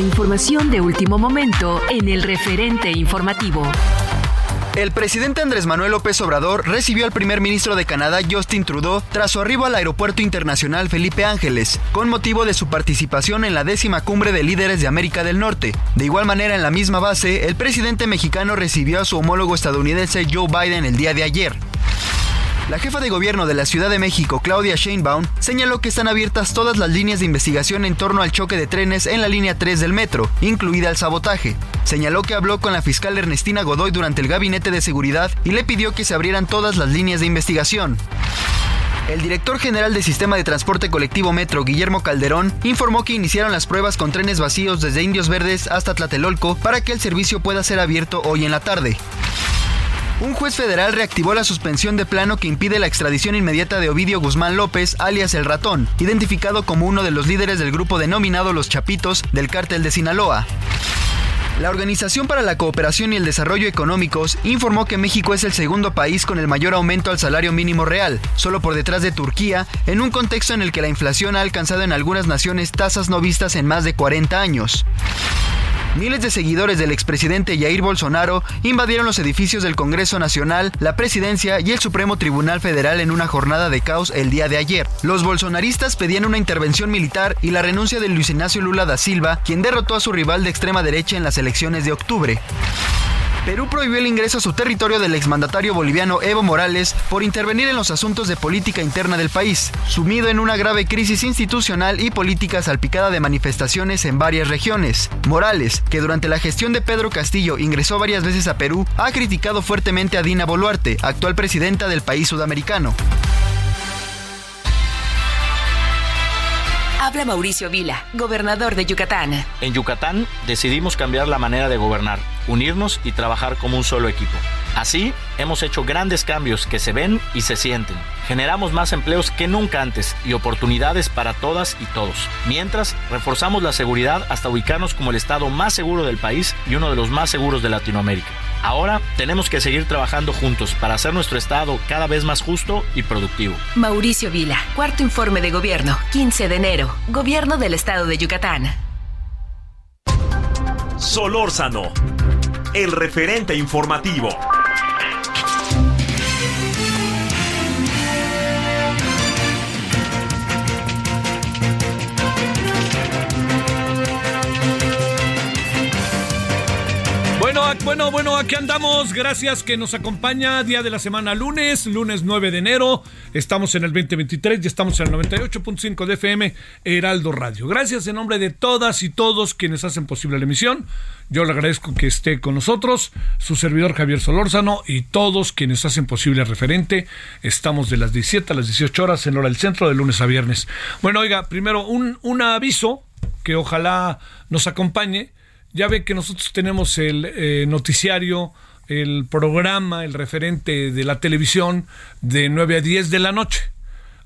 Información de último momento en el referente informativo. El presidente Andrés Manuel López Obrador recibió al primer ministro de Canadá, Justin Trudeau, tras su arribo al Aeropuerto Internacional Felipe Ángeles, con motivo de su participación en la 10ª Cumbre de Líderes de América del Norte. De igual manera, en la misma base, el presidente mexicano recibió a su homólogo estadounidense Joe Biden el día de ayer. La jefa de gobierno de la Ciudad de México, Claudia Sheinbaum, señaló que están abiertas todas las líneas de investigación en torno al choque de trenes en la línea 3 del metro, incluida el sabotaje. Señaló que habló con la fiscal Ernestina Godoy durante el gabinete de seguridad y le pidió que se abrieran todas las líneas de investigación. El director general del Sistema de Transporte Colectivo Metro, Guillermo Calderón, informó que iniciaron las pruebas con trenes vacíos desde Indios Verdes hasta Tlatelolco para que el servicio pueda ser abierto hoy en la tarde. Un juez federal reactivó la suspensión de plano que impide la extradición inmediata de Ovidio Guzmán López, alias El Ratón, identificado como uno de los líderes del grupo denominado Los Chapitos del Cártel de Sinaloa. La Organización para la Cooperación y el Desarrollo Económicos informó que México es el segundo país con el mayor aumento al salario mínimo real, solo por detrás de Turquía, en un contexto en el que la inflación ha alcanzado en algunas naciones tasas no vistas en más de 40 años. Miles de seguidores del expresidente Jair Bolsonaro invadieron los edificios del Congreso Nacional, la Presidencia y el Supremo Tribunal Federal en una jornada de caos el día de ayer. Los bolsonaristas pedían una intervención militar y la renuncia de Luiz Inácio Lula da Silva, quien derrotó a su rival de extrema derecha en las elecciones de octubre. Perú prohibió el ingreso a su territorio del exmandatario boliviano Evo Morales por intervenir en los asuntos de política interna del país, sumido en una grave crisis institucional y política salpicada de manifestaciones en varias regiones. Morales, que durante la gestión de Pedro Castillo ingresó varias veces a Perú, ha criticado fuertemente a Dina Boluarte, actual presidenta del país sudamericano. Habla Mauricio Vila, gobernador de Yucatán. En Yucatán decidimos cambiar la manera de gobernar, unirnos y trabajar como un solo equipo. Así, hemos hecho grandes cambios que se ven y se sienten. Generamos más empleos que nunca antes y oportunidades para todas y todos. Mientras, reforzamos la seguridad hasta ubicarnos como el estado más seguro del país y uno de los más seguros de Latinoamérica. Ahora tenemos que seguir trabajando juntos para hacer nuestro estado cada vez más justo y productivo. Mauricio Vila, cuarto informe de gobierno, 15 de enero. Gobierno del estado de Yucatán. Solórzano, el referente informativo. Bueno, aquí andamos. Gracias que nos acompaña. Día de la semana lunes 9 de enero. Estamos en el 2023 y estamos en el 98.5 de FM Heraldo Radio. Gracias en nombre de todas y todos quienes hacen posible la emisión. Yo le agradezco que esté con nosotros, su servidor Javier Solórzano y todos quienes hacen posible Referente. Estamos de las 17 a las 18 horas en hora del centro de lunes a viernes. Bueno, oiga, primero un aviso que ojalá nos acompañe. Ya ve que nosotros tenemos el noticiario el programa, el referente de la televisión de 9 a 10 de la noche.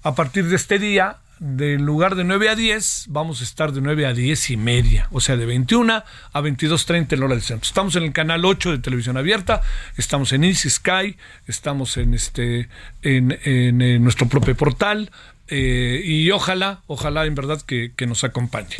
A partir de este día, del lugar de 9 a 10, vamos a estar de 9 a 10 y media, o sea, de 21 a 22:30 en hora del centro. Estamos en el canal 8 de Televisión Abierta, estamos en Easy Sky, estamos en nuestro propio portal, y ojalá en verdad que nos acompañe.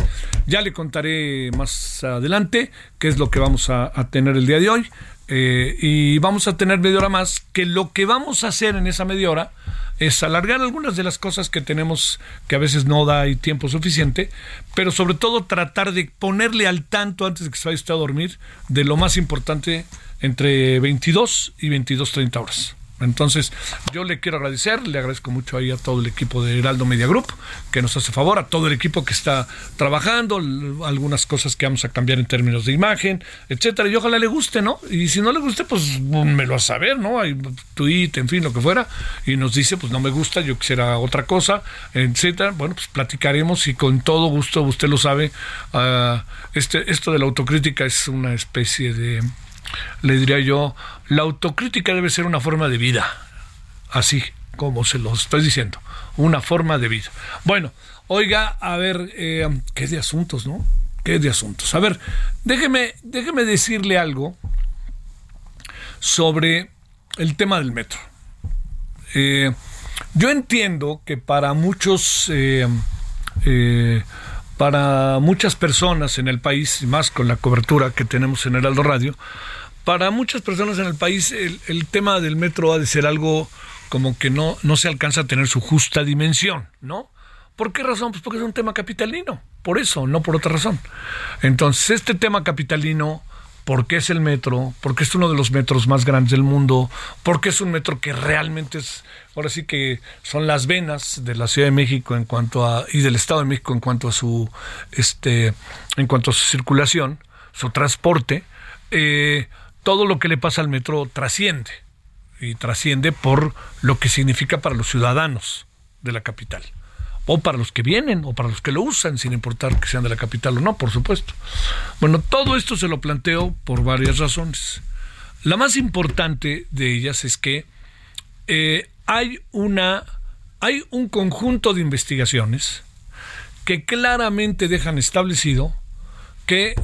Ya le contaré más adelante qué es lo que vamos a tener el día de hoy, y vamos a tener media hora más, que lo que vamos a hacer en esa media hora es alargar algunas de las cosas que tenemos, que a veces no da tiempo suficiente, pero sobre todo tratar de ponerle al tanto antes de que se vaya usted a dormir de lo más importante entre 22 y 22:30 horas. Entonces, yo le quiero agradecer, le agradezco mucho ahí a todo el equipo de Heraldo Media Group, que nos hace favor, a todo el equipo que está trabajando, algunas cosas que vamos a cambiar en términos de imagen, etcétera, y ojalá le guste, ¿no? Y si no le guste, pues me lo a saber, ¿no? Hay tweet, en fin, lo que fuera, y nos dice, pues no me gusta, yo quisiera otra cosa, etcétera. Bueno, pues platicaremos y con todo gusto, usted lo sabe, esto de la autocrítica es una especie de... Le diría yo, la autocrítica debe ser una forma de vida, así como se lo estoy diciendo, una forma de vida. Bueno, oiga, a ver, qué de asuntos, ¿no? Qué de asuntos. A ver, déjeme decirle algo sobre el tema del metro. Yo entiendo que para muchos... para muchas personas en el país, y más con la cobertura que tenemos en Heraldo Radio, para muchas personas en el país el tema del metro ha de ser algo como que no se alcanza a tener su justa dimensión, ¿no? ¿Por qué razón? Pues porque es un tema capitalino, por eso, no por otra razón. Entonces, este tema capitalino, porque es el metro, porque es uno de los metros más grandes del mundo, porque es un metro que realmente es... Ahora sí que son las venas de la Ciudad de México en cuanto a y del Estado de México en cuanto a su circulación, su transporte. Todo lo que le pasa al metro trasciende por lo que significa para los ciudadanos de la capital, o para los que vienen, o para los que lo usan, sin importar que sean de la capital o no, por supuesto. Bueno, todo esto se lo planteo por varias razones. La más importante de ellas es que hay un conjunto de investigaciones que claramente dejan establecido que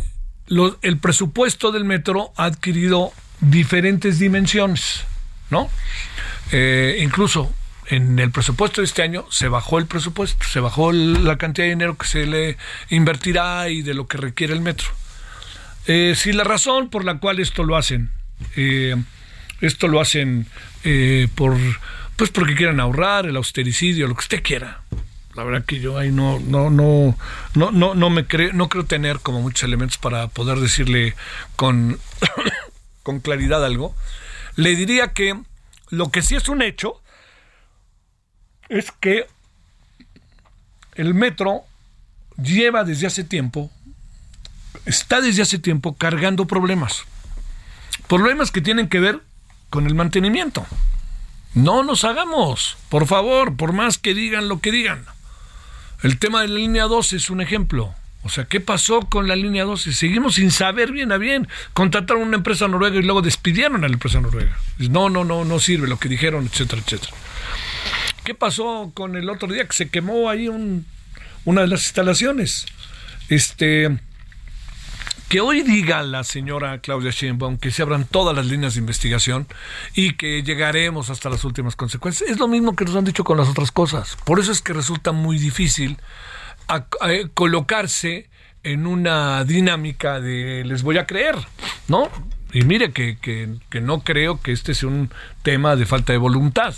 el presupuesto del metro ha adquirido diferentes dimensiones, ¿no? Incluso en el presupuesto de este año se bajó la cantidad de dinero que se le invertirá y de lo que requiere el metro. Si la razón por la cual esto lo hacen porque quieran ahorrar, el austericidio, lo que usted quiera. La verdad que yo ahí no creo tener como muchos elementos para poder decirle con claridad algo. Le diría que lo que sí es un hecho es que el metro está desde hace tiempo cargando problemas que tienen que ver con el mantenimiento. No nos hagamos, por favor, por más que digan lo que digan. El tema de la línea 12 es un ejemplo. O sea, ¿qué pasó con la línea 12? Seguimos sin saber bien a bien. Contrataron una empresa noruega y luego despidieron a la empresa noruega. No sirve lo que dijeron, etcétera, etcétera. ¿Qué pasó con el otro día que se quemó ahí una de las instalaciones? Que hoy diga la señora Claudia Sheinbaum que se abran todas las líneas de investigación y que llegaremos hasta las últimas consecuencias. Es lo mismo que nos han dicho con las otras cosas. Por eso es que resulta muy difícil colocarse en una dinámica de les voy a creer, ¿no? Y mire que no creo que este sea un tema de falta de voluntad.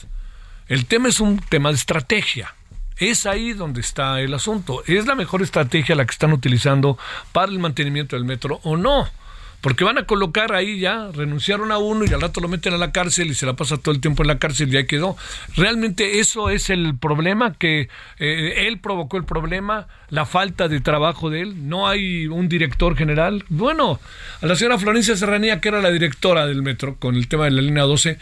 El tema es un tema de estrategia. Es ahí donde está el asunto. ¿Es la mejor estrategia la que están utilizando para el mantenimiento del metro o no? Porque van a colocar ahí ya, renunciaron a uno y al rato lo meten a la cárcel y se la pasa todo el tiempo en la cárcel y ahí quedó. ¿Realmente eso es el problema? ¿Que él provocó el problema? ¿La falta de trabajo de él? ¿No hay un director general? Bueno, a la señora Florencia Serranía, que era la directora del metro con el tema de la línea 12,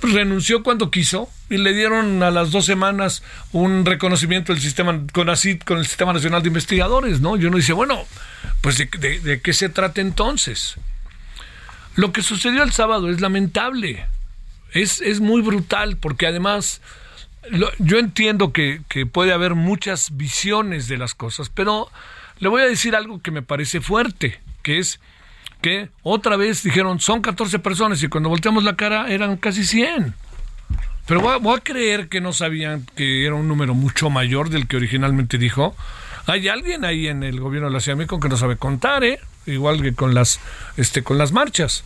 pues renunció cuando quiso y le dieron a las 2 semanas un reconocimiento del sistema CONACYT, con el Sistema Nacional de Investigadores, ¿no? Y uno dice, bueno, pues ¿de qué se trata entonces? Lo que sucedió el sábado es lamentable, es muy brutal, porque además yo entiendo que puede haber muchas visiones de las cosas, pero le voy a decir algo que me parece fuerte, que es que otra vez dijeron son 14 personas y cuando volteamos la cara eran casi 100. Pero voy a creer que no sabían que era un número mucho mayor del que originalmente dijo. Hay alguien ahí en el gobierno de la Ciudad de México que no sabe contar, igual que con las marchas.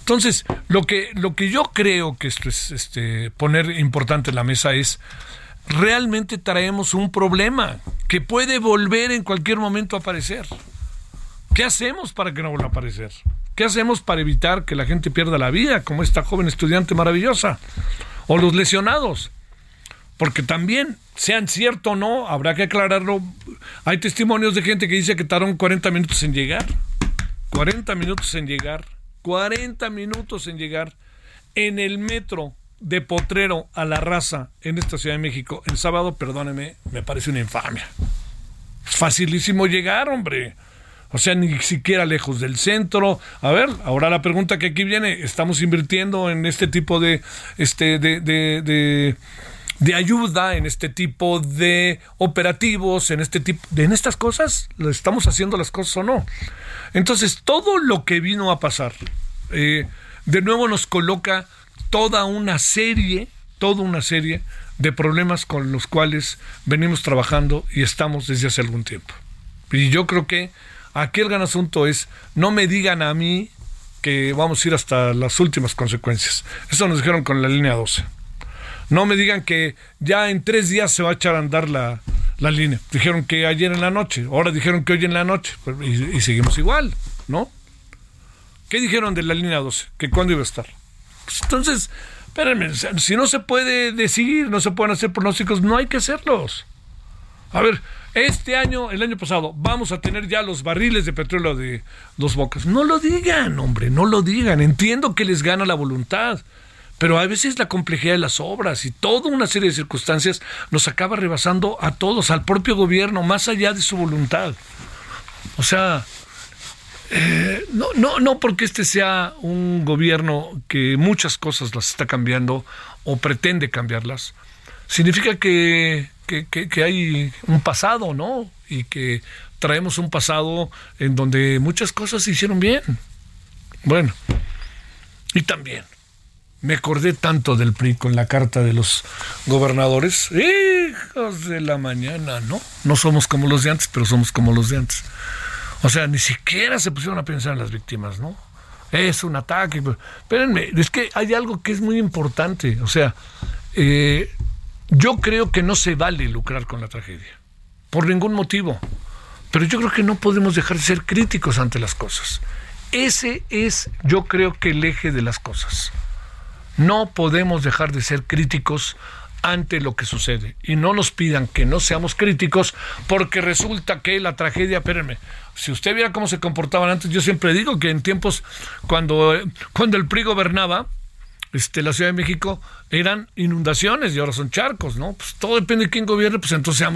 Entonces, lo que yo creo que esto es poner importante en la mesa es realmente traemos un problema que puede volver en cualquier momento a aparecer. ¿Qué hacemos para que no vuelva a aparecer? ¿Qué hacemos para evitar que la gente pierda la vida, como esta joven estudiante maravillosa? O los lesionados, porque también, sean cierto o no, habrá que aclararlo. Hay testimonios de gente que dice que tardaron 40 minutos en llegar en el metro de Potrero a La Raza en esta Ciudad de México el sábado. Perdóneme, me parece una infamia. Facilísimo llegar, hombre. O sea, ni siquiera lejos del centro. A ver, ahora la pregunta que aquí viene, ¿estamos invirtiendo en este tipo de ayuda, en este tipo de operativos, en estas cosas? ¿Le estamos haciendo las cosas o no? Entonces, todo lo que vino a pasar, de nuevo nos coloca toda una serie de problemas con los cuales venimos trabajando y estamos desde hace algún tiempo. Y yo creo que aquí el gran asunto es, no me digan a mí que vamos a ir hasta las últimas consecuencias. Eso nos dijeron con la línea 12. No me digan que ya en 3 días se va a echar a andar la línea. Dijeron que ayer en la noche, ahora dijeron que hoy en la noche, y seguimos igual, ¿no? ¿Qué dijeron de la línea 12? ¿Que cuándo iba a estar? Pues entonces, espérenme, si no se puede decir, no se pueden hacer pronósticos, no hay que hacerlos. A ver, este año, el año pasado, vamos a tener ya los barriles de petróleo de Dos Bocas. No lo digan, hombre, no lo digan. Entiendo que les gana la voluntad, pero a veces la complejidad de las obras y toda una serie de circunstancias nos acaba rebasando a todos, al propio gobierno, más allá de su voluntad. O sea, no porque este sea un gobierno que muchas cosas las está cambiando o pretende cambiarlas, significa que hay un pasado, ¿no? Y que traemos un pasado en donde muchas cosas se hicieron bien. Bueno, y también me acordé tanto del PRI con la carta de los gobernadores. Hijos de la mañana, ¿no? No somos como los de antes, pero somos como los de antes. O sea, ni siquiera se pusieron a pensar en las víctimas, ¿no? Es un ataque. Espérenme, es que hay algo que es muy importante. O sea, yo creo que no se vale lucrar con la tragedia, por ningún motivo. Pero yo creo que no podemos dejar de ser críticos ante las cosas. Ese es, yo creo que el eje de las cosas. No podemos dejar de ser críticos ante lo que sucede. Y no nos pidan que no seamos críticos porque resulta que la tragedia, espérenme, si usted viera cómo se comportaban antes, yo siempre digo que en tiempos cuando el PRI gobernaba, la Ciudad de México eran inundaciones y ahora son charcos, ¿no? Pues todo depende de quién gobierne, pues entonces el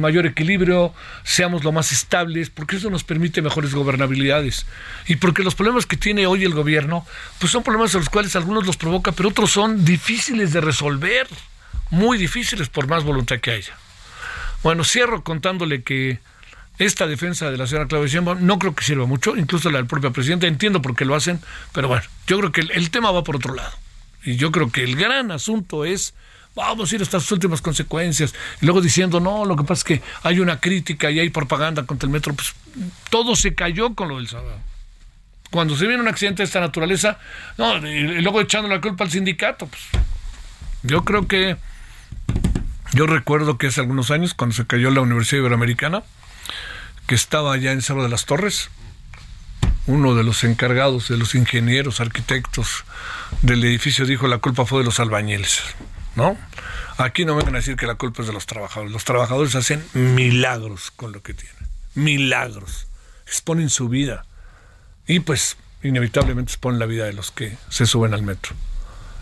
mayor equilibrio, seamos lo más estables, porque eso nos permite mejores gobernabilidades. Y porque los problemas que tiene hoy el gobierno, pues son problemas a los cuales algunos los provoca, pero otros son difíciles de resolver, muy difíciles por más voluntad que haya. Bueno, cierro contándole que esta defensa de la señora Claudia Sheinbaum no creo que sirva mucho, incluso la del propio presidente, entiendo por qué lo hacen, pero bueno, yo creo que el tema va por otro lado. Y yo creo que el gran asunto es, vamos a ir hasta sus últimas consecuencias, y luego diciendo, no, lo que pasa es que hay una crítica y hay propaganda contra el metro, pues todo se cayó con lo del sábado. Cuando se viene un accidente de esta naturaleza, no, y luego echando la culpa al sindicato, pues yo creo que... Yo recuerdo que hace algunos años, cuando se cayó la Universidad Iberoamericana, que estaba allá en Cerro de las Torres, uno de los encargados, de los ingenieros, arquitectos del edificio dijo, la culpa fue de los albañiles, ¿no? Aquí no me van a decir que la culpa es de los trabajadores. Los trabajadores hacen milagros con lo que tienen, milagros. Exponen su vida y pues inevitablemente exponen la vida de los que se suben al metro.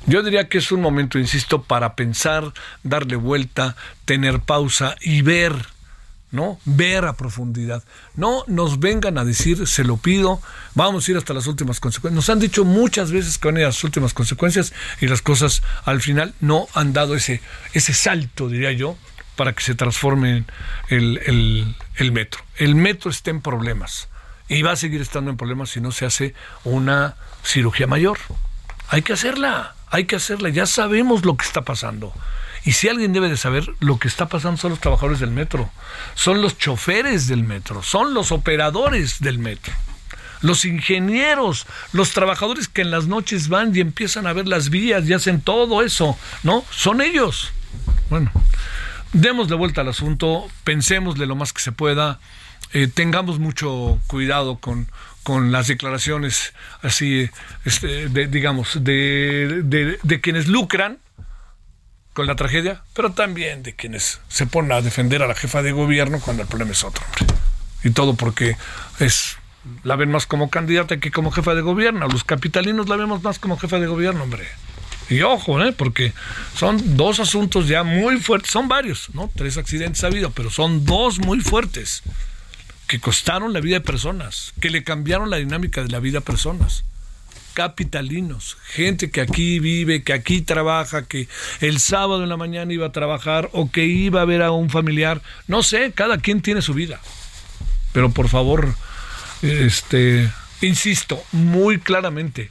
Yo diría que es un momento, insisto, para pensar, darle vuelta, tener pausa y ver, ¿no? Ver a profundidad. No nos vengan a decir, se lo pido, vamos a ir hasta las últimas consecuencias. Nos han dicho muchas veces que van a ir a las últimas consecuencias y las cosas al final no han dado ese salto, diría yo, para que se transforme el metro. El metro está en problemas y va a seguir estando en problemas si no se hace una cirugía mayor. Hay que hacerla, ya sabemos lo que está pasando. Y si alguien debe de saber lo que está pasando son los trabajadores del metro, son los choferes del metro, son los operadores del metro, los ingenieros, los trabajadores que en las noches van y empiezan a ver las vías y hacen todo eso, ¿no? Son ellos. Bueno, demos de vuelta al asunto, pensémosle lo más que se pueda, tengamos mucho cuidado con las declaraciones así, de quienes lucran con la tragedia, pero también de quienes se ponen a defender a la jefa de gobierno cuando el problema es otro, hombre. Y todo porque la ven más como candidata que como jefa de gobierno. Los capitalinos la vemos más como jefa de gobierno, hombre. Y ojo, porque son dos asuntos ya muy fuertes, son varios, ¿no? 3 accidentes ha habido, pero son 2 muy fuertes que costaron la vida de personas, que le cambiaron la dinámica de la vida a personas. Capitalinos, gente que aquí vive, que aquí trabaja, que el sábado en la mañana iba a trabajar o que iba a ver a un familiar, no sé, cada quien tiene su vida. Pero por favor, insisto, muy claramente,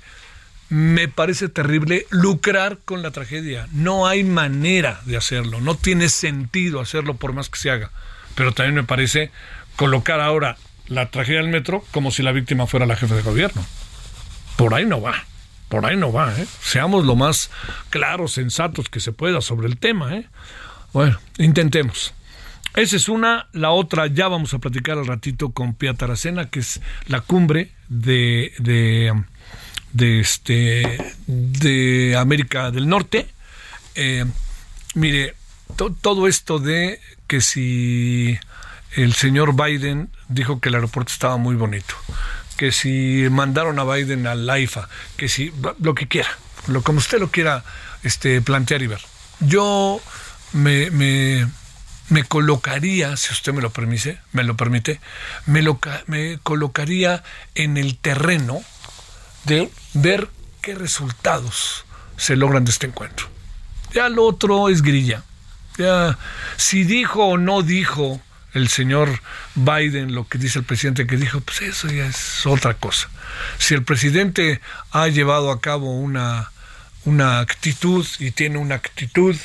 me parece terrible lucrar con la tragedia. No hay manera de hacerlo, no tiene sentido hacerlo por más que se haga. Pero también me parece colocar ahora la tragedia del metro como si la víctima fuera la jefa de gobierno. Por ahí no va, ¿eh? Seamos lo más claros, sensatos que se pueda sobre el tema, ¿eh? Bueno, intentemos. Esa es una. La otra, ya vamos a platicar al ratito con Pia Taracena, que es la cumbre de América del Norte. Mire, todo esto de que si el señor Biden dijo que el aeropuerto estaba muy bonito, que si mandaron a Biden al AIFA, que si lo que quiera, como usted lo quiera plantear y ver. Yo me colocaría, si usted me colocaría en el terreno de ver qué resultados se logran de este encuentro. Ya lo otro es grilla. Ya si dijo o no dijo el señor Biden lo que dice el presidente que dijo, pues eso ya es otra cosa. Si el presidente ha llevado a cabo una actitud y tiene una actitud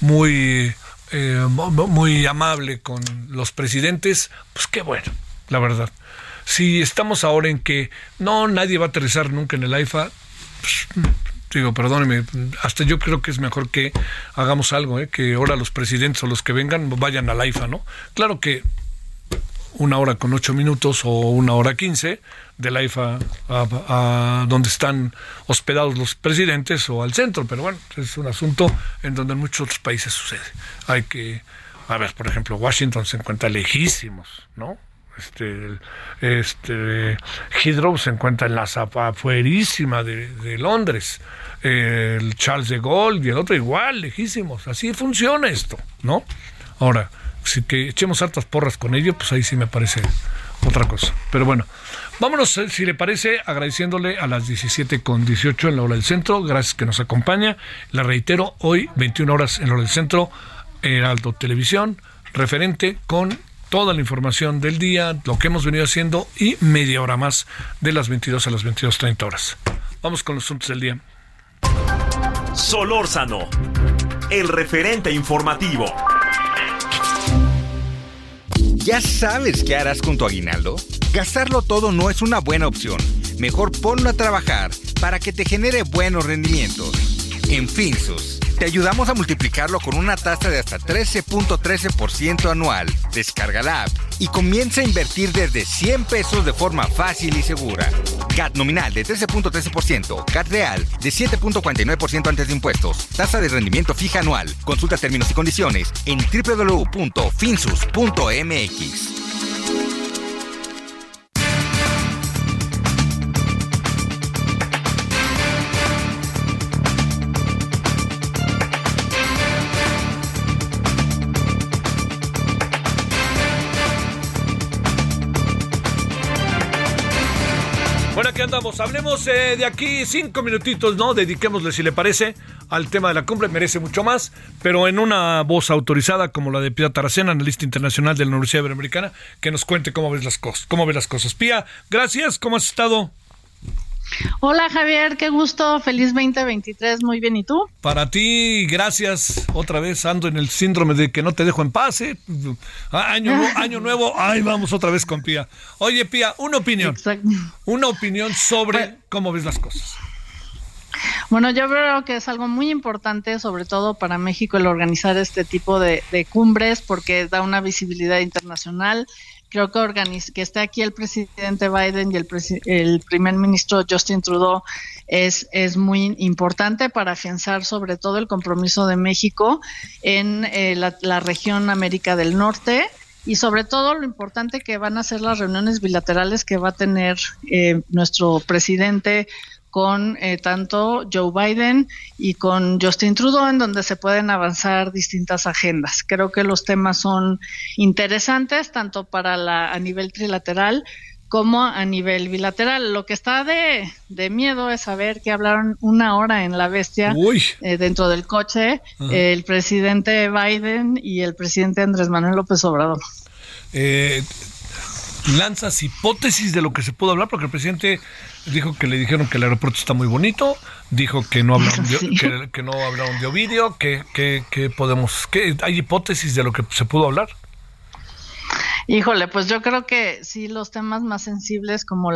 muy amable con los presidentes, pues qué bueno, la verdad. Si estamos ahora en que no, nadie va a aterrizar nunca en el AIFA, pues, digo, perdóneme, hasta yo creo que es mejor que hagamos algo, que ahora los presidentes o los que vengan vayan al AIFA, ¿no? Claro que 1 hora con 8 minutos o 1 hora 15 del AIFA a donde están hospedados los presidentes o al centro, pero bueno, es un asunto en donde en muchos otros países sucede. Hay que, por ejemplo, Washington se encuentra lejísimos, ¿no? Heathrow se encuentra en la afuerísima de Londres, el Charles de Gaulle y el otro igual, lejísimos. Así funciona esto, ¿no? Ahora, si que echemos hartas porras con ello, pues ahí sí me parece otra cosa. Pero bueno, vámonos, si le parece, agradeciéndole a las 17:18 en la hora del centro. Gracias que nos acompaña. La reitero, hoy 21 horas en la hora del centro, Heraldo Televisión, referente con toda la información del día, lo que hemos venido haciendo y media hora más de las 22 a las 22:30 horas. Vamos con los asuntos del día. Solórzano, el referente informativo. ¿Ya sabes qué harás con tu aguinaldo? Gastarlo todo no es una buena opción. Mejor ponlo a trabajar para que te genere buenos rendimientos. En Finsus te ayudamos a multiplicarlo con una tasa de hasta 13.13% anual. Descarga la app y comienza a invertir desde 100 pesos de forma fácil y segura. CAT nominal de 13.13%, CAT real de 7.49% antes de impuestos. Tasa de rendimiento fija anual. Consulta términos y condiciones en www.finsus.mx. Bueno, aquí andamos. Hablemos de aquí 5 minutitos, ¿no? Dediquémosle, si le parece, al tema de la cumbre. Merece mucho más, pero en una voz autorizada como la de Pía Taracena, analista internacional de la Universidad Iberoamericana, que nos cuente cómo ves las cosas. Pía, gracias. ¿Cómo has estado? Hola, Javier, qué gusto, feliz 2023, muy bien, ¿y tú? Para ti, gracias, otra vez ando en el síndrome de que no te dejo en paz, ¿eh? Año nuevo, ahí vamos otra vez con Pía. Oye, Pía, una opinión sobre cómo ves las cosas. Bueno, yo creo que es algo muy importante, sobre todo para México, el organizar este tipo de cumbres, porque da una visibilidad internacional. Creo que esté aquí el presidente Biden y el primer ministro Justin Trudeau es muy importante para afianzar sobre todo el compromiso de México en la región América del Norte, y sobre todo lo importante que van a ser las reuniones bilaterales que va a tener nuestro presidente con tanto Joe Biden y con Justin Trudeau, en donde se pueden avanzar distintas agendas. Creo que los temas son interesantes tanto para a nivel trilateral como a nivel bilateral. Lo que está de miedo es saber que hablaron 1 hora en La Bestia dentro del coche el presidente Biden y el presidente Andrés Manuel López Obrador. ¿Lanzas hipótesis de lo que se pudo hablar? Porque el presidente dijo que le dijeron que el aeropuerto está muy bonito, dijo que no hablaron de Ovidio, que hay hipótesis de lo que se pudo hablar. Híjole, pues yo creo que sí, los temas más sensibles como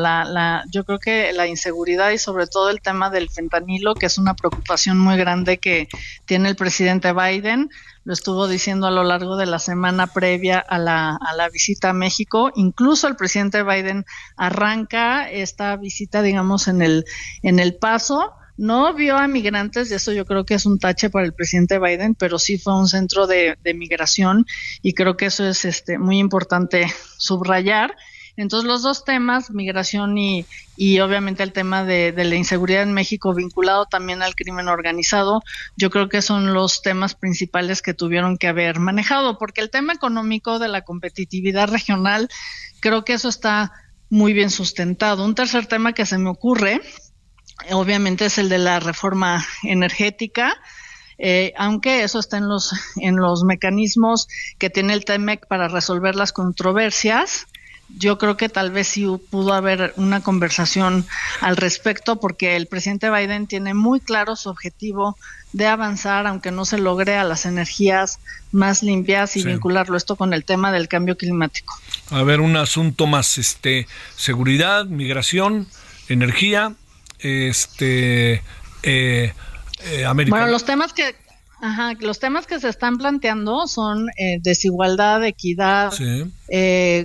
yo creo que la inseguridad y sobre todo el tema del fentanilo, que es una preocupación muy grande que tiene el presidente Biden, lo estuvo diciendo a lo largo de la semana previa a la visita a México. Incluso el presidente Biden arranca esta visita, digamos, en el paso. No vio a migrantes, y eso yo creo que es un tache para el presidente Biden, pero sí fue un centro de migración, y creo que eso es muy importante subrayar. Entonces, los dos temas, migración y obviamente el tema de la inseguridad en México vinculado también al crimen organizado, yo creo que son los temas principales que tuvieron que haber manejado, porque el tema económico de la competitividad regional, creo que eso está muy bien sustentado. Un tercer tema que se me ocurre, obviamente, es el de la reforma energética, aunque eso está en los mecanismos que tiene el TEMEC para resolver las controversias. Yo creo que tal vez sí pudo haber una conversación al respecto, porque el presidente Biden tiene muy claro su objetivo de avanzar, aunque no se logre, a las energías más limpias, y vincularlo esto con el tema del cambio climático. A ver, un asunto más, seguridad, migración, energía, América. Bueno, los temas que se están planteando son desigualdad, equidad,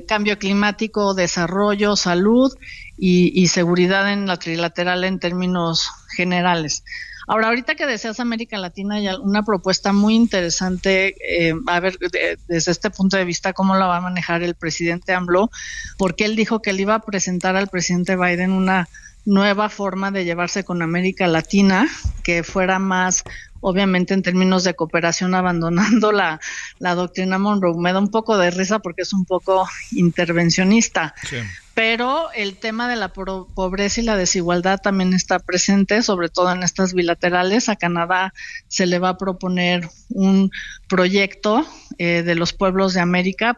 cambio climático, desarrollo, salud y seguridad en la trilateral en términos generales. Ahora, ahorita que deseas América Latina, hay una propuesta muy interesante, a ver, desde este punto de vista, cómo la va a manejar el presidente AMLO, porque él dijo que le iba a presentar al presidente Biden una nueva forma de llevarse con América Latina, que fuera más, obviamente, en términos de cooperación, abandonando la doctrina Monroe. Me da un poco de risa porque es un poco intervencionista, pero el tema de la pobreza y la desigualdad también está presente, sobre todo en estas bilaterales. A Canadá se le va a proponer un proyecto de los pueblos de América.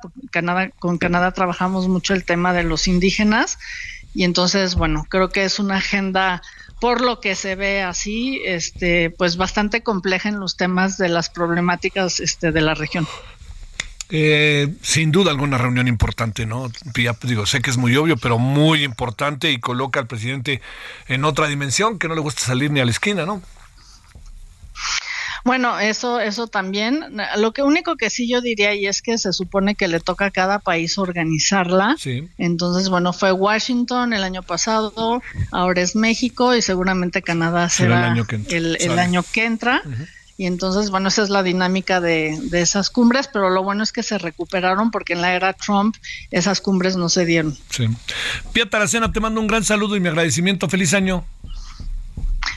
Con Canadá trabajamos mucho el tema de los indígenas, y entonces, bueno, creo que es una agenda, por lo que se ve así, pues bastante compleja en los temas de las problemáticas de la región. Sin duda alguna, reunión importante, ¿no? Ya digo, sé que es muy obvio, pero muy importante, y coloca al presidente en otra dimensión, que no le gusta salir ni a la esquina, ¿no? Bueno, eso también. Lo que único que sí yo diría, y es que se supone que le toca a cada país organizarla. Sí. Entonces, bueno, fue Washington el año pasado, ahora es México, y seguramente Canadá será el año que entra. Uh-huh. Y entonces, bueno, esa es la dinámica de esas cumbres, pero lo bueno es que se recuperaron, porque en la era Trump esas cumbres no se dieron. Sí. Pía Taracena, te mando un gran saludo y mi agradecimiento. Feliz año.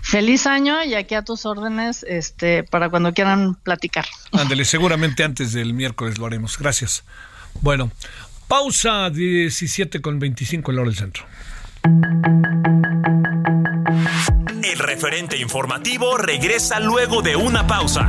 Feliz año, y aquí a tus órdenes, para cuando quieran platicar. Ándale, seguramente antes del miércoles lo haremos. Gracias. Bueno, pausa 17:25 en la hora del centro. El referente informativo regresa luego de una pausa.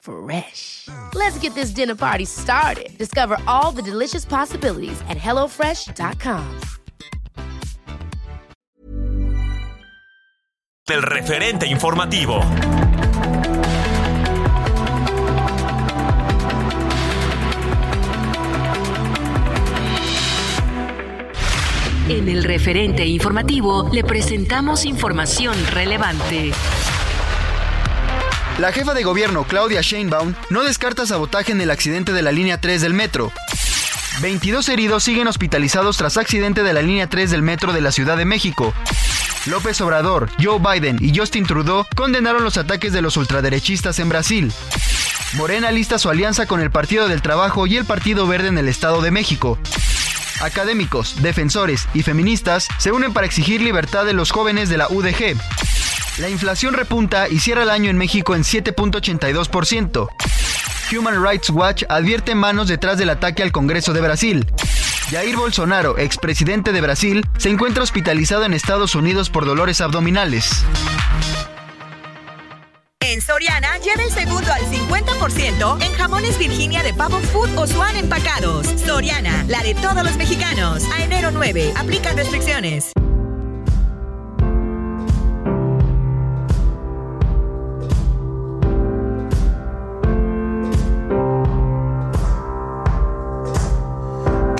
Fresh. Let's get this dinner party started. Discover all the delicious possibilities at HelloFresh.com. El referente informativo. En el referente informativo le presentamos información relevante. La jefa de gobierno, Claudia Sheinbaum, no descarta sabotaje en el accidente de la línea 3 del metro. 22 heridos siguen hospitalizados tras accidente de la línea 3 del metro de la Ciudad de México. López Obrador, Joe Biden y Justin Trudeau condenaron los ataques de los ultraderechistas en Brasil. Morena lista su alianza con el Partido del Trabajo y el Partido Verde en el Estado de México. Académicos, defensores y feministas se unen para exigir libertad de los jóvenes de la UDG. La inflación repunta y cierra el año en México en 7.82%. Human Rights Watch advierte manos detrás del ataque al Congreso de Brasil. Jair Bolsonaro, expresidente de Brasil, se encuentra hospitalizado en Estados Unidos por dolores abdominales. En Soriana, lleva el segundo al 50% en jamones Virginia de pavo food o suan empacados. Soriana, la de todos los mexicanos. A enero 9, aplican restricciones.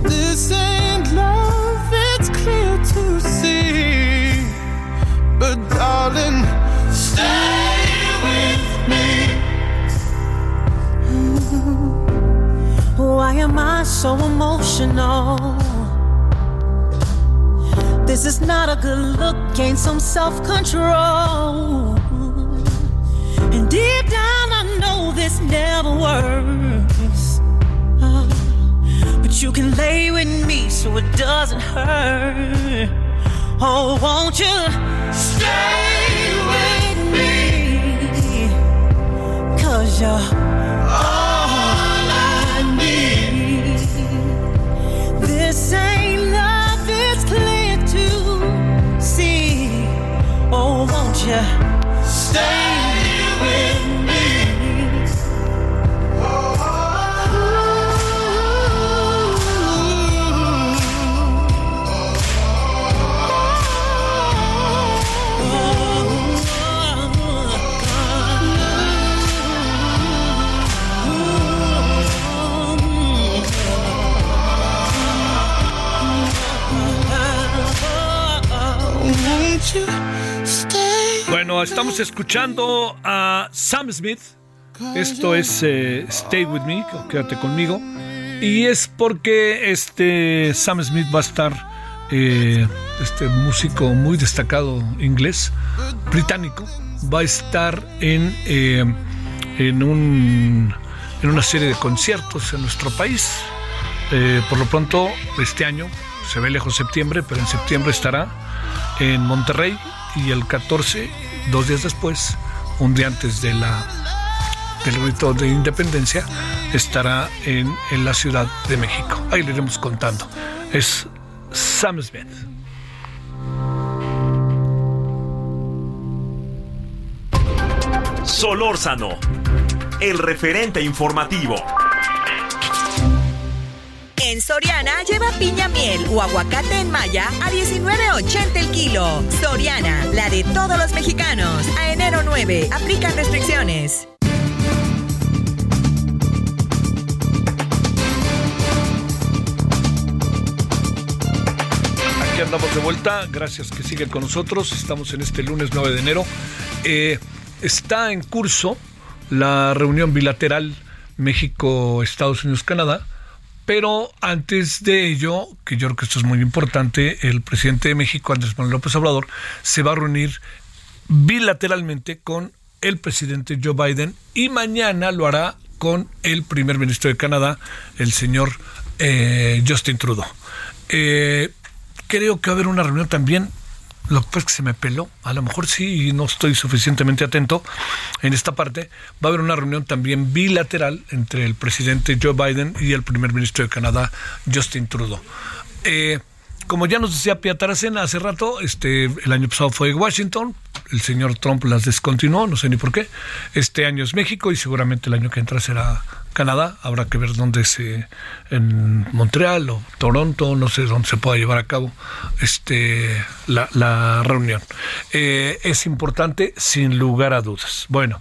this ain't love, it's clear to see. But darling, stay with me. Why am I so emotional? This is not a good look, gain some self-control. And deep down I know this never works. You can lay with me so it doesn't hurt. Oh, won't you stay with me? Cause you're all I need. This ain't love, it's clear to see. Oh, won't you stay with me? Bueno, estamos escuchando a Sam Smith. Esto es Stay With Me, quédate conmigo. Y es porque Sam Smith va a estar, músico muy destacado inglés, británico, va a estar en una serie de conciertos en nuestro país. Por lo pronto, este año, se ve lejos septiembre, pero en septiembre estará en Monterrey, y el 14, 2 días después, un día antes del grito de independencia, estará en la Ciudad de México. Ahí le iremos contando. Es Sam Smith. Solórzano, el referente informativo. En Soriana, lleva piña miel o aguacate en maya a $19.80 el kilo. Soriana, la de todos los mexicanos. A enero 9, aplican restricciones. Aquí andamos de vuelta. Gracias que siguen con nosotros. Estamos en este lunes 9 de enero. Está en curso la reunión bilateral México-Estados Unidos-Canadá. Pero antes de ello, que yo creo que esto es muy importante, el presidente de México, Andrés Manuel López Obrador, se va a reunir bilateralmente con el presidente Joe Biden y mañana lo hará con el primer ministro de Canadá, el señor Justin Trudeau. Creo que va a haber una reunión también, lo que pasa es que se me peló, a lo mejor sí, y no estoy suficientemente atento en esta parte, va a haber una reunión también bilateral entre el presidente Joe Biden y el primer ministro de Canadá, Justin Trudeau. Como ya nos decía Pia Taracena hace rato, el año pasado fue Washington, el señor Trump las descontinuó, no sé ni por qué, este año es México y seguramente el año que entra será Canadá, habrá que ver dónde en Montreal o Toronto, no sé dónde se pueda llevar a cabo la reunión. Es importante sin lugar a dudas. Bueno,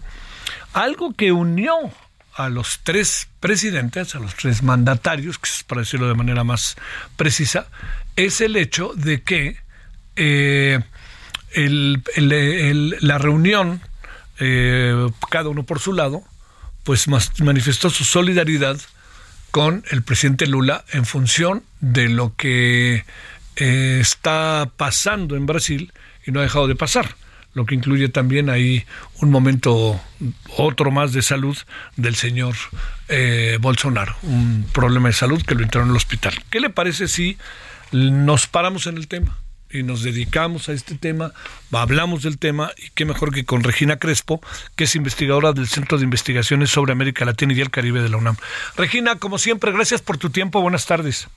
algo que unió a los tres presidentes, a los tres mandatarios, que es para decirlo de manera más precisa, es el hecho de que la reunión, cada uno por su lado, pues manifestó su solidaridad con el presidente Lula en función de lo que está pasando en Brasil y no ha dejado de pasar, lo que incluye también ahí un momento, otro más de salud del señor Bolsonaro, un problema de salud que lo entró en el hospital. ¿Qué le parece si nos paramos en el tema y nos dedicamos a este tema, hablamos del tema, y qué mejor que con Regina Crespo, que es investigadora del Centro de Investigaciones sobre América Latina y el Caribe de la UNAM? Regina, como siempre, gracias por tu tiempo, buenas tardes.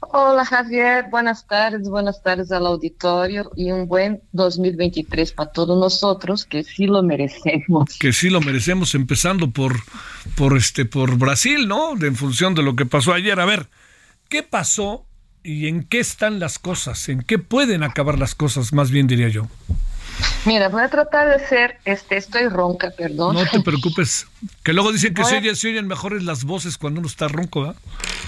Hola Javier, buenas tardes al auditorio y un buen 2023 para todos nosotros, que sí lo merecemos. Que sí lo merecemos, empezando por Brasil, ¿no? En función de lo que pasó ayer. A ver, ¿qué pasó? ¿Y en qué están las cosas? ¿En qué pueden acabar las cosas? Más bien diría yo. Mira, voy a tratar de ser, estoy ronca, perdón. No te preocupes, que luego dicen que se oyen mejores las voces cuando uno está ronco, ¿verdad?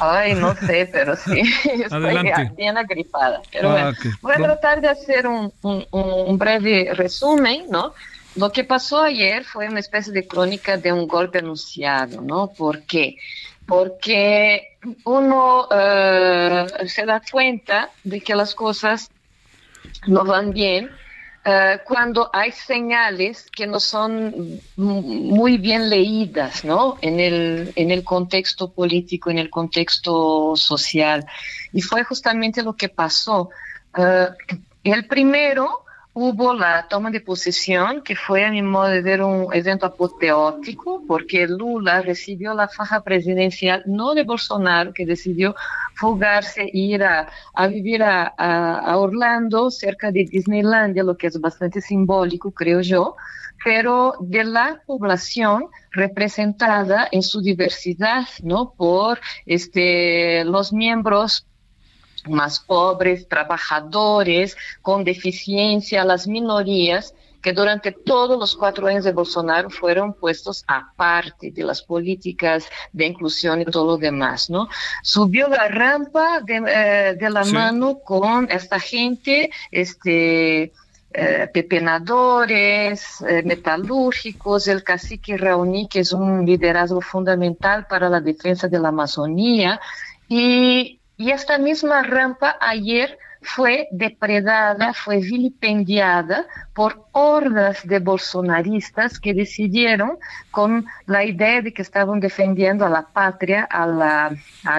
Ay, no sé, pero sí, estoy bien agripada. Pero okay. Voy a tratar de hacer un breve resumen, ¿no? Lo que pasó ayer fue una especie de crónica de un golpe anunciado, ¿no? ¿Por qué? Porque uno se da cuenta de que las cosas no van bien cuando hay señales que no son muy bien leídas, ¿no? En el contexto político, en el contexto social. Y fue justamente lo que pasó. El primero, hubo la toma de posesión, que fue, a mi modo de ver, un evento apoteótico, porque Lula recibió la faja presidencial, no de Bolsonaro, que decidió fugarse e ir a vivir a Orlando, cerca de Disneylandia, lo que es bastante simbólico, creo yo, pero de la población representada en su diversidad, ¿no? Por los miembros más pobres, trabajadores, con deficiencia, las minorías que durante todos los 4 años de Bolsonaro fueron puestos aparte de las políticas de inclusión y todo lo demás, ¿no? Subió la rampa de la mano con esta gente, pepenadores, metalúrgicos, el cacique Raoni, que es un liderazgo fundamental para la defensa de la Amazonía, y esta misma rampa ayer fue depredada, fue vilipendiada por hordas de bolsonaristas que decidieron, con la idea de que estaban defendiendo a la patria, a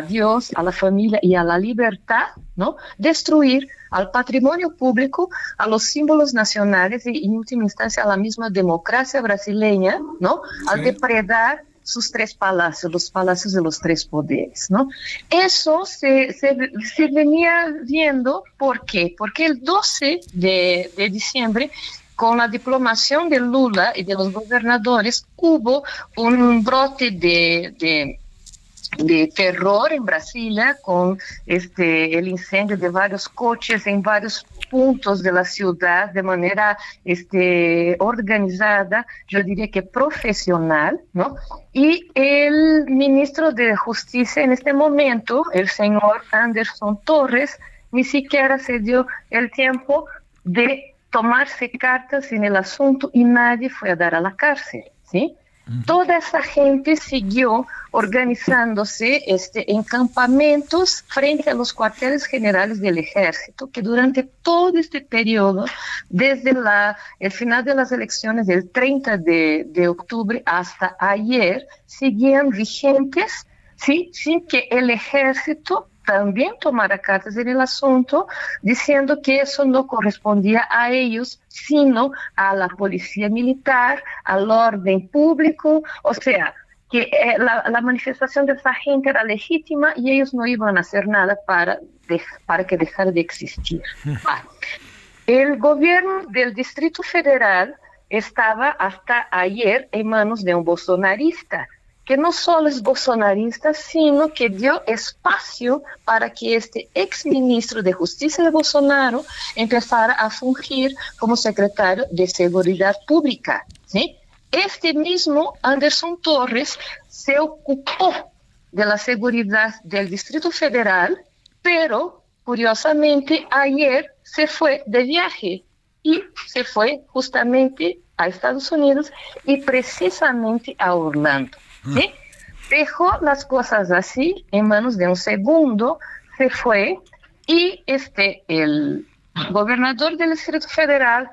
Dios, a la familia y a la libertad, ¿no?, destruir al patrimonio público, a los símbolos nacionales y, en última instancia, a la misma democracia brasileña, ¿no?, al depredar sus 3 palacios, los palacios de los 3 poderes, ¿no? Eso se venía viendo. ¿Por qué? Porque el 12 de diciembre con la diplomación de Lula y de los gobernadores, hubo un brote de terror en Brasilia con el incendio de varios coches en varios puntos de la ciudad de manera organizada, yo diría que profesional, ¿no? Y el ministro de Justicia en este momento, el señor Anderson Torres, ni siquiera se dio el tiempo de tomarse cartas en el asunto y nadie fue a dar a la cárcel, ¿sí? Toda esa gente siguió organizándose en campamentos frente a los cuarteles generales del ejército, que durante todo este periodo, desde el final de las elecciones del 30 de octubre hasta ayer, seguían vigentes, ¿sí? Sin que el ejército también tomara cartas en el asunto, diciendo que eso no correspondía a ellos, sino a la policía militar, al orden público, o sea, que la manifestación de esa gente era legítima y ellos no iban a hacer nada para que dejara de existir. El gobierno del Distrito Federal estaba hasta ayer en manos de un bolsonarista, que no solo es bolsonarista, sino que dio espacio para que este exministro de Justicia de Bolsonaro empezara a fungir como secretario de Seguridad Pública, ¿sí? Este mismo Anderson Torres se ocupó de la seguridad del Distrito Federal, pero curiosamente ayer se fue de viaje y se fue justamente a Estados Unidos y precisamente a Orlando. ¿Sí? Dejó las cosas así en manos de un segundo, se fue y el gobernador del Distrito Federal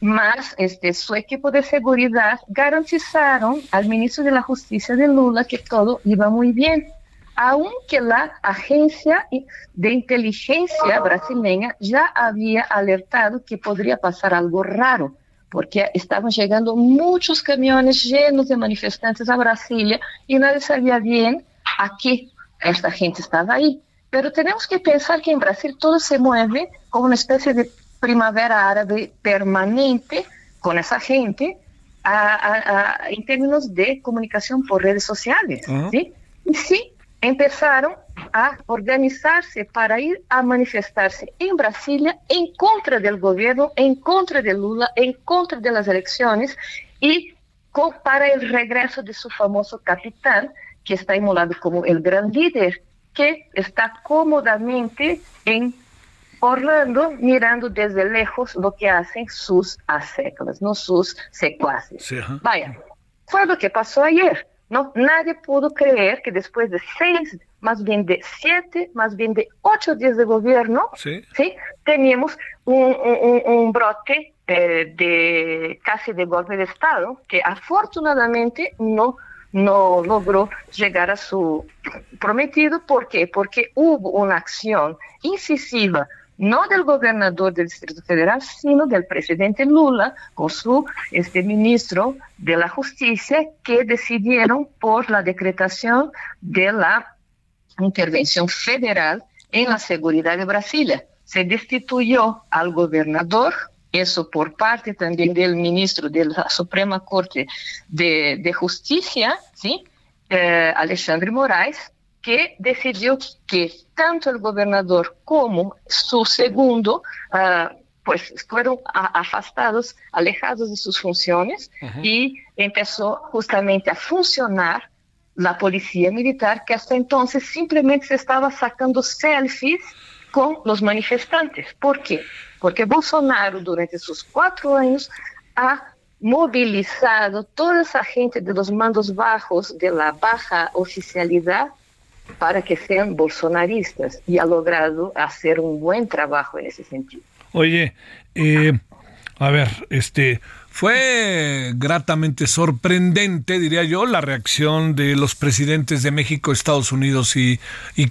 más su equipo de seguridad garantizaron al ministro de la Justicia de Lula que todo iba muy bien, aunque la agencia de inteligencia brasileña ya había alertado que podría pasar algo raro, porque estaban llegando muchos camiones llenos de manifestantes a Brasilia y nadie sabía bien a qué esta gente estaba ahí. Pero tenemos que pensar que en Brasil todo se mueve como una especie de primavera árabe permanente con esa gente en términos de comunicación por redes sociales. Uh-huh. ¿Sí? Y sí, empezaron a organizarse para ir a manifestarse en Brasilia en contra del gobierno, en contra de Lula, en contra de las elecciones y para el regreso de su famoso capitán, que está inmolado como el gran líder, que está cómodamente en Orlando mirando desde lejos lo que hacen sus acéfalas, no sus secuaces. Sí, ¿eh? Vaya, fue lo que pasó ayer. No, nadie pudo creer que después de 7, más bien de 8 días de gobierno, sí. ¿Sí? Teníamos un brote de golpe de Estado, que afortunadamente no logró llegar a su prometido. ¿Por qué? Porque hubo una acción incisiva, no del gobernador del Distrito Federal, sino del presidente Lula, con su ministro de la Justicia, que decidieron por la decretación de la intervención federal en la seguridad de Brasilia. Se destituyó al gobernador, eso por parte también del ministro de la Suprema Corte de Justicia, ¿sí? Alexandre Moraes, que decidió que tanto el gobernador como su segundo pues fueron afastados, alejados de sus funciones. Uh-huh. Y empezó justamente a funcionar la policía militar, que hasta entonces simplemente se estaba sacando selfies con los manifestantes. ¿Por qué? Porque Bolsonaro durante sus 4 años ha movilizado toda esa gente de los mandos bajos, de la baja oficialidad, para que sean bolsonaristas, y ha logrado hacer un buen trabajo en ese sentido. Oye, a ver, fue gratamente sorprendente, diría yo, la reacción de los presidentes de México, Estados Unidos y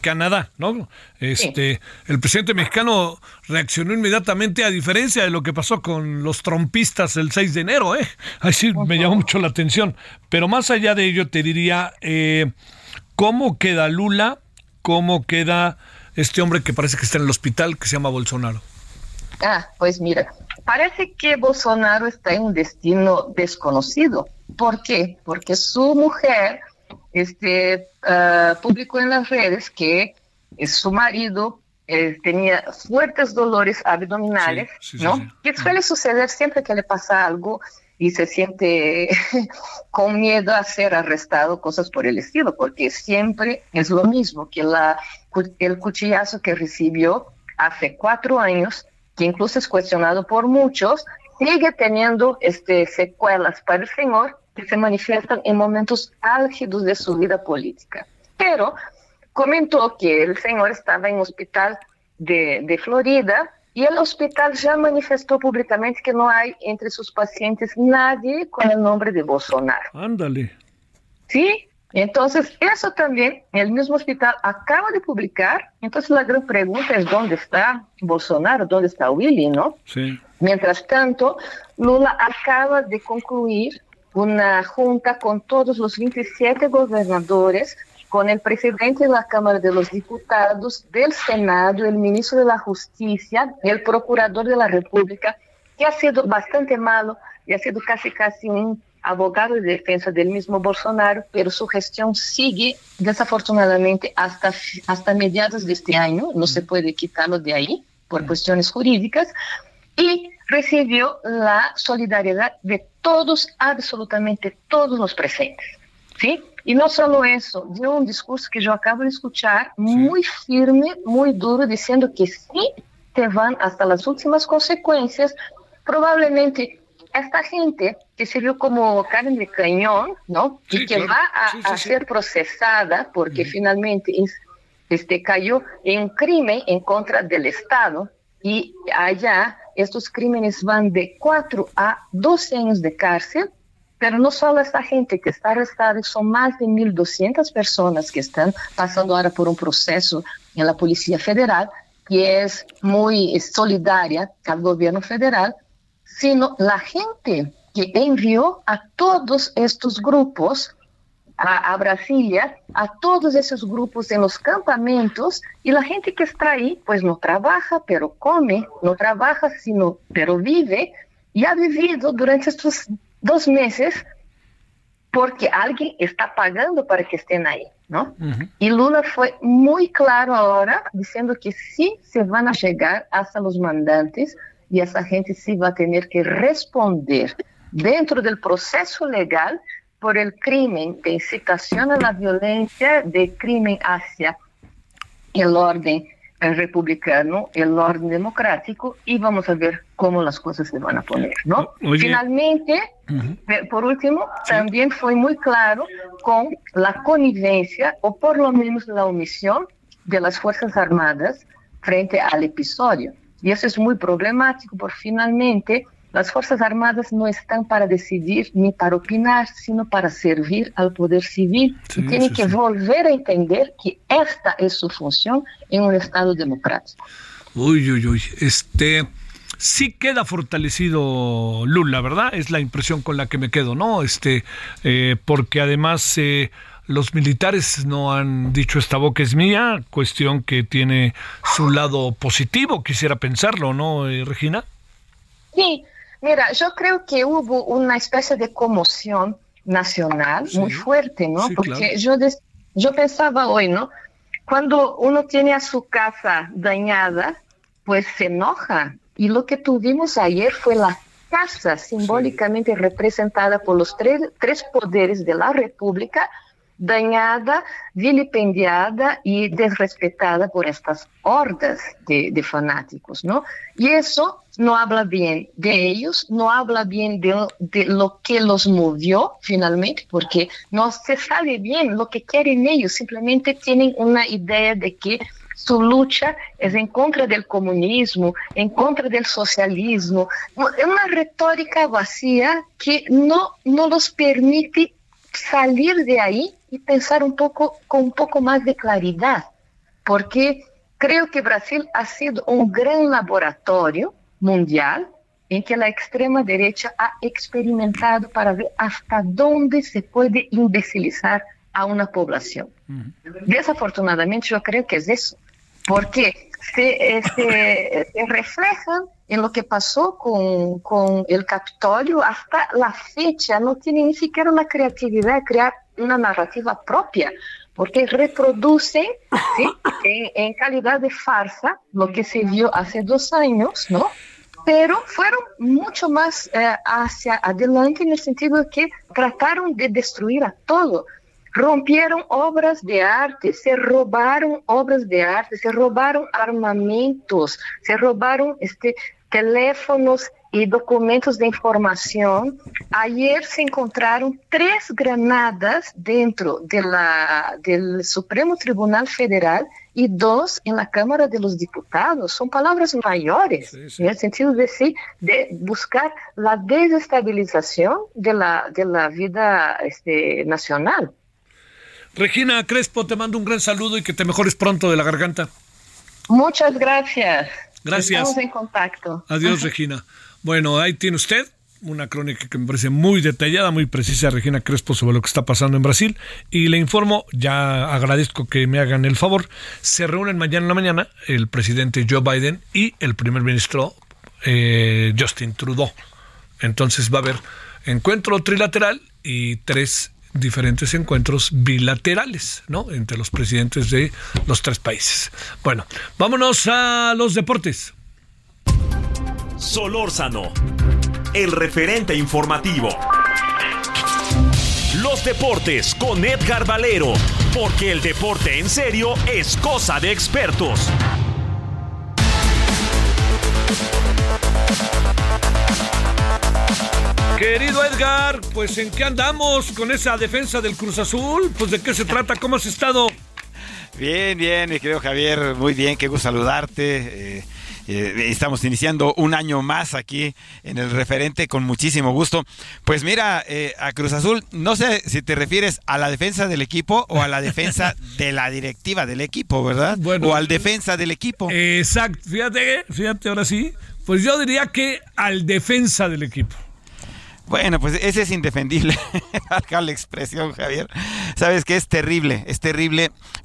Canadá, ¿no? Sí. El presidente mexicano reaccionó inmediatamente, a diferencia de lo que pasó con los trompistas el 6 de enero, ¿eh? Así me llamó mucho la atención. Pero más allá de ello, te diría... ¿cómo queda Lula? ¿Cómo queda este hombre que parece que está en el hospital, que se llama Bolsonaro? Ah, pues mira, Parece que Bolsonaro está en un destino desconocido. ¿Por qué? Porque su mujer publicó en las redes que su marido tenía fuertes dolores abdominales, ¿no? Sí. Que suele suceder siempre que le pasa algo y se siente con miedo a ser arrestado, cosas por el estilo, porque siempre es lo mismo, que el cuchillazo que recibió hace 4 años, que incluso es cuestionado por muchos, sigue teniendo secuelas para el señor que se manifiestan en momentos álgidos de su vida política. Pero comentó que el señor estaba en un hospital de Florida y el hospital ya manifestó públicamente que no hay entre sus pacientes nadie con el nombre de Bolsonaro. Ándale. Sí, entonces eso también el mismo hospital acaba de publicar. Entonces la gran pregunta es ¿dónde está Bolsonaro? ¿Dónde está Willy? ¿No? Sí. Mientras tanto, Lula acaba de concluir una junta con todos los 27 gobernadores, con el presidente de la Cámara de los Diputados, del Senado, el ministro de la Justicia, el procurador de la República, que ha sido bastante malo y ha sido casi un abogado de defensa del mismo Bolsonaro, pero su gestión sigue desafortunadamente hasta mediados de este año, no se puede quitarlo de ahí por cuestiones jurídicas, y recibió la solidaridad de todos, absolutamente todos los presentes, ¿sí? Y no solo eso, dio un discurso que yo acabo de escuchar, muy firme, muy duro, diciendo que sí te van hasta las últimas consecuencias. Probablemente esta gente que se vio como carne de cañón, ¿no? Sí, y que claro, va a ser procesada porque finalmente cayó en un crimen en contra del Estado, y allá estos crímenes van de 4 a 12 años de cárcel. Pero no solo esta gente que está arrestada, son más de 1.200 personas que están pasando ahora por un proceso en la Policía Federal, que es muy solidaria al gobierno federal, sino la gente que envió a todos estos grupos a Brasilia, a todos esos grupos en los campamentos, y la gente que está ahí, pues no trabaja, pero come, no trabaja, pero vive, y ha vivido durante estos 2 meses porque alguien está pagando para que estén ahí, ¿no? Uh-huh. Y Lula fue muy claro ahora diciendo que sí se van a llegar hasta los mandantes y esa gente sí va a tener que responder dentro del proceso legal por el crimen de incitación a la violencia, de crimen hacia el orden republicano, el orden democrático, y vamos a ver cómo las cosas se van a poner, ¿no? Oye. Finalmente, por último, también fue muy claro con la connivencia, o por lo menos la omisión, de las Fuerzas Armadas frente al episodio. Y eso es muy problemático, porque finalmente las Fuerzas Armadas no están para decidir ni para opinar, sino para servir al poder civil. Sí, tienen que volver a entender que esta es su función en un Estado democrático. Uy. Sí queda fortalecido Lula, ¿verdad? Es la impresión con la que me quedo, ¿no? Porque además los militares no han dicho esta boca es mía, cuestión que tiene su lado positivo, quisiera pensarlo, ¿no, Regina? Sí, mira, yo creo que hubo una especie de conmoción nacional muy fuerte, ¿no? Sí, porque claro. yo pensaba hoy, ¿no? Cuando uno tiene a su casa dañada, pues se enoja. Y lo que tuvimos ayer fue la casa simbólicamente representada por los tres poderes de la República, dañada, vilipendiada y desrespetada por estas hordas de fanáticos, ¿no? Y eso no habla bien de ellos, no habla bien de lo que los movió finalmente, porque no se sabe bien lo que quieren ellos, simplemente tienen una idea de que su lucha es en contra del comunismo, en contra del socialismo, una retórica vacía que no los permite salir de ahí y pensar un poco con un poco más de claridad, porque creo que Brasil ha sido un gran laboratorio mundial en que la extrema derecha ha experimentado para ver hasta dónde se puede imbecilizar a una población. Desafortunadamente yo creo que es eso, porque se reflejan en lo que pasó con el Capitolio. Hasta la fecha no tiene ni siquiera la creatividad de crear una narrativa propia, porque reproducen, ¿sí?, en calidad de farsa lo que se vio hace 2 años, ¿no? Pero fueron mucho más hacia adelante, en el sentido de que trataron de destruir a todo. Rompieron obras de arte, se robaron obras de arte, se robaron armamentos, se robaron teléfonos y documentos de información. Ayer se encontraron 3 granadas dentro de del Supremo Tribunal Federal y 2 en la Cámara de los Diputados. Son palabras mayores, sí, sí, en el sentido de buscar la desestabilización de la vida nacional. Regina Crespo, te mando un gran saludo y que te mejores pronto de la garganta. Muchas gracias. Gracias. Estamos en contacto. Adiós, ajá. Regina. Bueno, ahí tiene usted una crónica que me parece muy detallada, muy precisa, Regina Crespo, sobre lo que está pasando en Brasil. Y le informo, ya agradezco que me hagan el favor, se reúnen mañana en la mañana el presidente Joe Biden y el primer ministro Justin Trudeau. Entonces va a haber encuentro trilateral y 3 diferentes encuentros bilaterales, ¿no?, entre los presidentes de los 3 países. Bueno, vámonos a los deportes. Solórzano, el referente informativo. Los deportes con Edgar Valero, porque el deporte en serio es cosa de expertos. Querido Edgar, pues ¿en qué andamos con esa defensa del Cruz Azul? Pues ¿de qué se trata? ¿Cómo has estado? Bien, bien, mi querido Javier, muy bien, qué gusto saludarte. Estamos iniciando un año más aquí en el referente con muchísimo gusto. Pues mira, a Cruz Azul, no sé si te refieres a la defensa del equipo o a la defensa de la directiva del equipo, ¿verdad? Bueno, o al defensa del equipo. Exacto, fíjate, ahora sí. Pues yo diría que al defensa del equipo. Bueno, pues ese es indefendible, acá la expresión, Javier. Sabes que es terrible,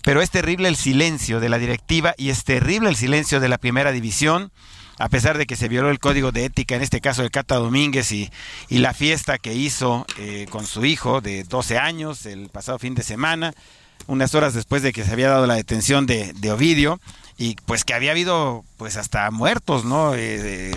pero es terrible el silencio de la directiva y es terrible el silencio de la Primera División, a pesar de que se violó el código de ética, en este caso de Cata Domínguez, y la fiesta que hizo con su hijo de 12 años el pasado fin de semana, unas horas después de que se había dado la detención de Ovidio, y pues que había habido pues hasta muertos, ¿no?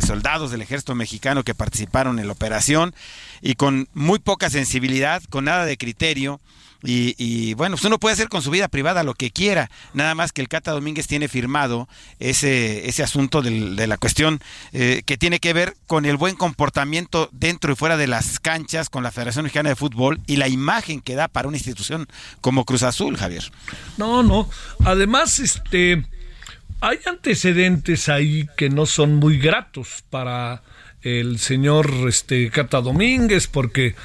Soldados del ejército mexicano que participaron en la operación, y con muy poca sensibilidad, con nada de criterio, y bueno, pues uno puede hacer con su vida privada lo que quiera, nada más que el Cata Domínguez tiene firmado ese asunto de la cuestión que tiene que ver con el buen comportamiento dentro y fuera de las canchas con la Federación Mexicana de Fútbol y la imagen que da para una institución como Cruz Azul, Javier. No, además hay antecedentes ahí que no son muy gratos para el señor Cata Domínguez, porque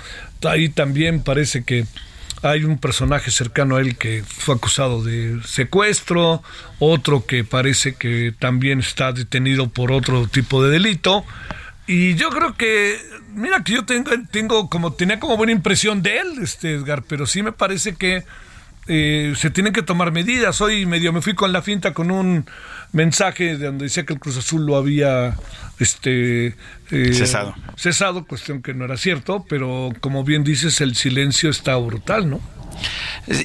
ahí también parece que hay un personaje cercano a él que fue acusado de secuestro, otro que parece que también está detenido por otro tipo de delito, y yo creo que, mira que yo tenía como buena impresión de él, Edgar, pero sí me parece que se tienen que tomar medidas. Hoy medio me fui con la finta con un mensaje de donde decía que el Cruz Azul lo había cesado, cuestión que no era cierto, pero como bien dices, el silencio está brutal, ¿no?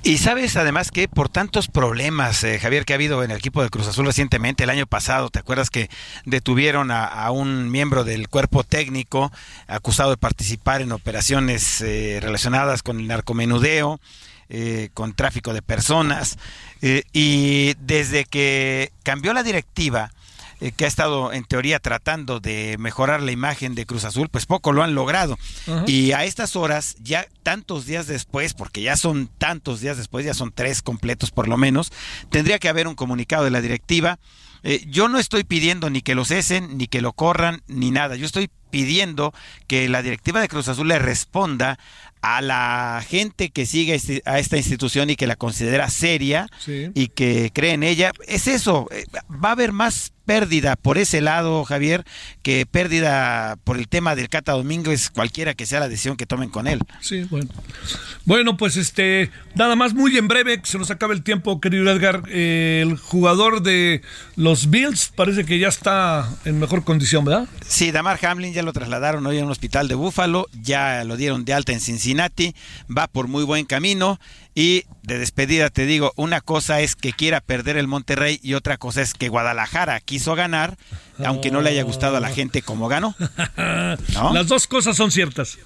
Y sabes además que por tantos problemas, Javier, que ha habido en el equipo del Cruz Azul recientemente, el año pasado, ¿te acuerdas que detuvieron a un miembro del cuerpo técnico acusado de participar en operaciones relacionadas con el narcomenudeo, con tráfico de personas, y desde que cambió la directiva, que ha estado en teoría tratando de mejorar la imagen de Cruz Azul, pues poco lo han logrado. Uh-huh. Y a estas horas, ya tantos días después, porque ya son 3 completos por lo menos, tendría que haber un comunicado de la directiva. Yo no estoy pidiendo ni que lo cesen, ni que lo corran, ni nada. Yo estoy pidiendo que la directiva de Cruz Azul le responda a la gente que sigue a esta institución y que la considera seria, sí, y que cree en ella, es eso, va a haber más pérdida por ese lado, Javier, que pérdida por el tema del Cata Domínguez, cualquiera que sea la decisión que tomen con él. Sí, bueno. Bueno, pues nada más, muy en breve, que se nos acaba el tiempo, querido Edgar, el jugador de los Bills parece que ya está en mejor condición, ¿verdad? Sí, Damar Hamlin ya lo trasladaron hoy a un hospital de Buffalo, ya lo dieron de alta en Cincinnati, va por muy buen camino. Y de despedida te digo, una cosa es que quiera perder el Monterrey y otra cosa es que Guadalajara quiso ganar, aunque no le haya gustado a la gente como ganó, ¿no? Las dos cosas son ciertas.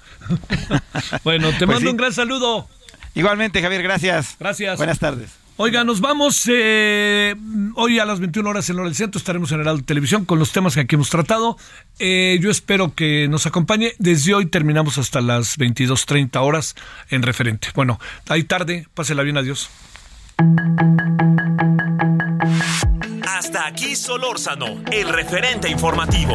Bueno, te mando un gran saludo. Igualmente, Javier, gracias. Gracias. Buenas tardes. Oiga, nos vamos hoy a las 21 horas en Hora del Centro. Estaremos en Heraldo Televisión con los temas que aquí hemos tratado. Yo espero que nos acompañe. Desde hoy terminamos hasta las 22:30 horas en Referente. Bueno, ahí tarde. Pásela bien. Adiós. Hasta aquí Solórzano, el referente informativo.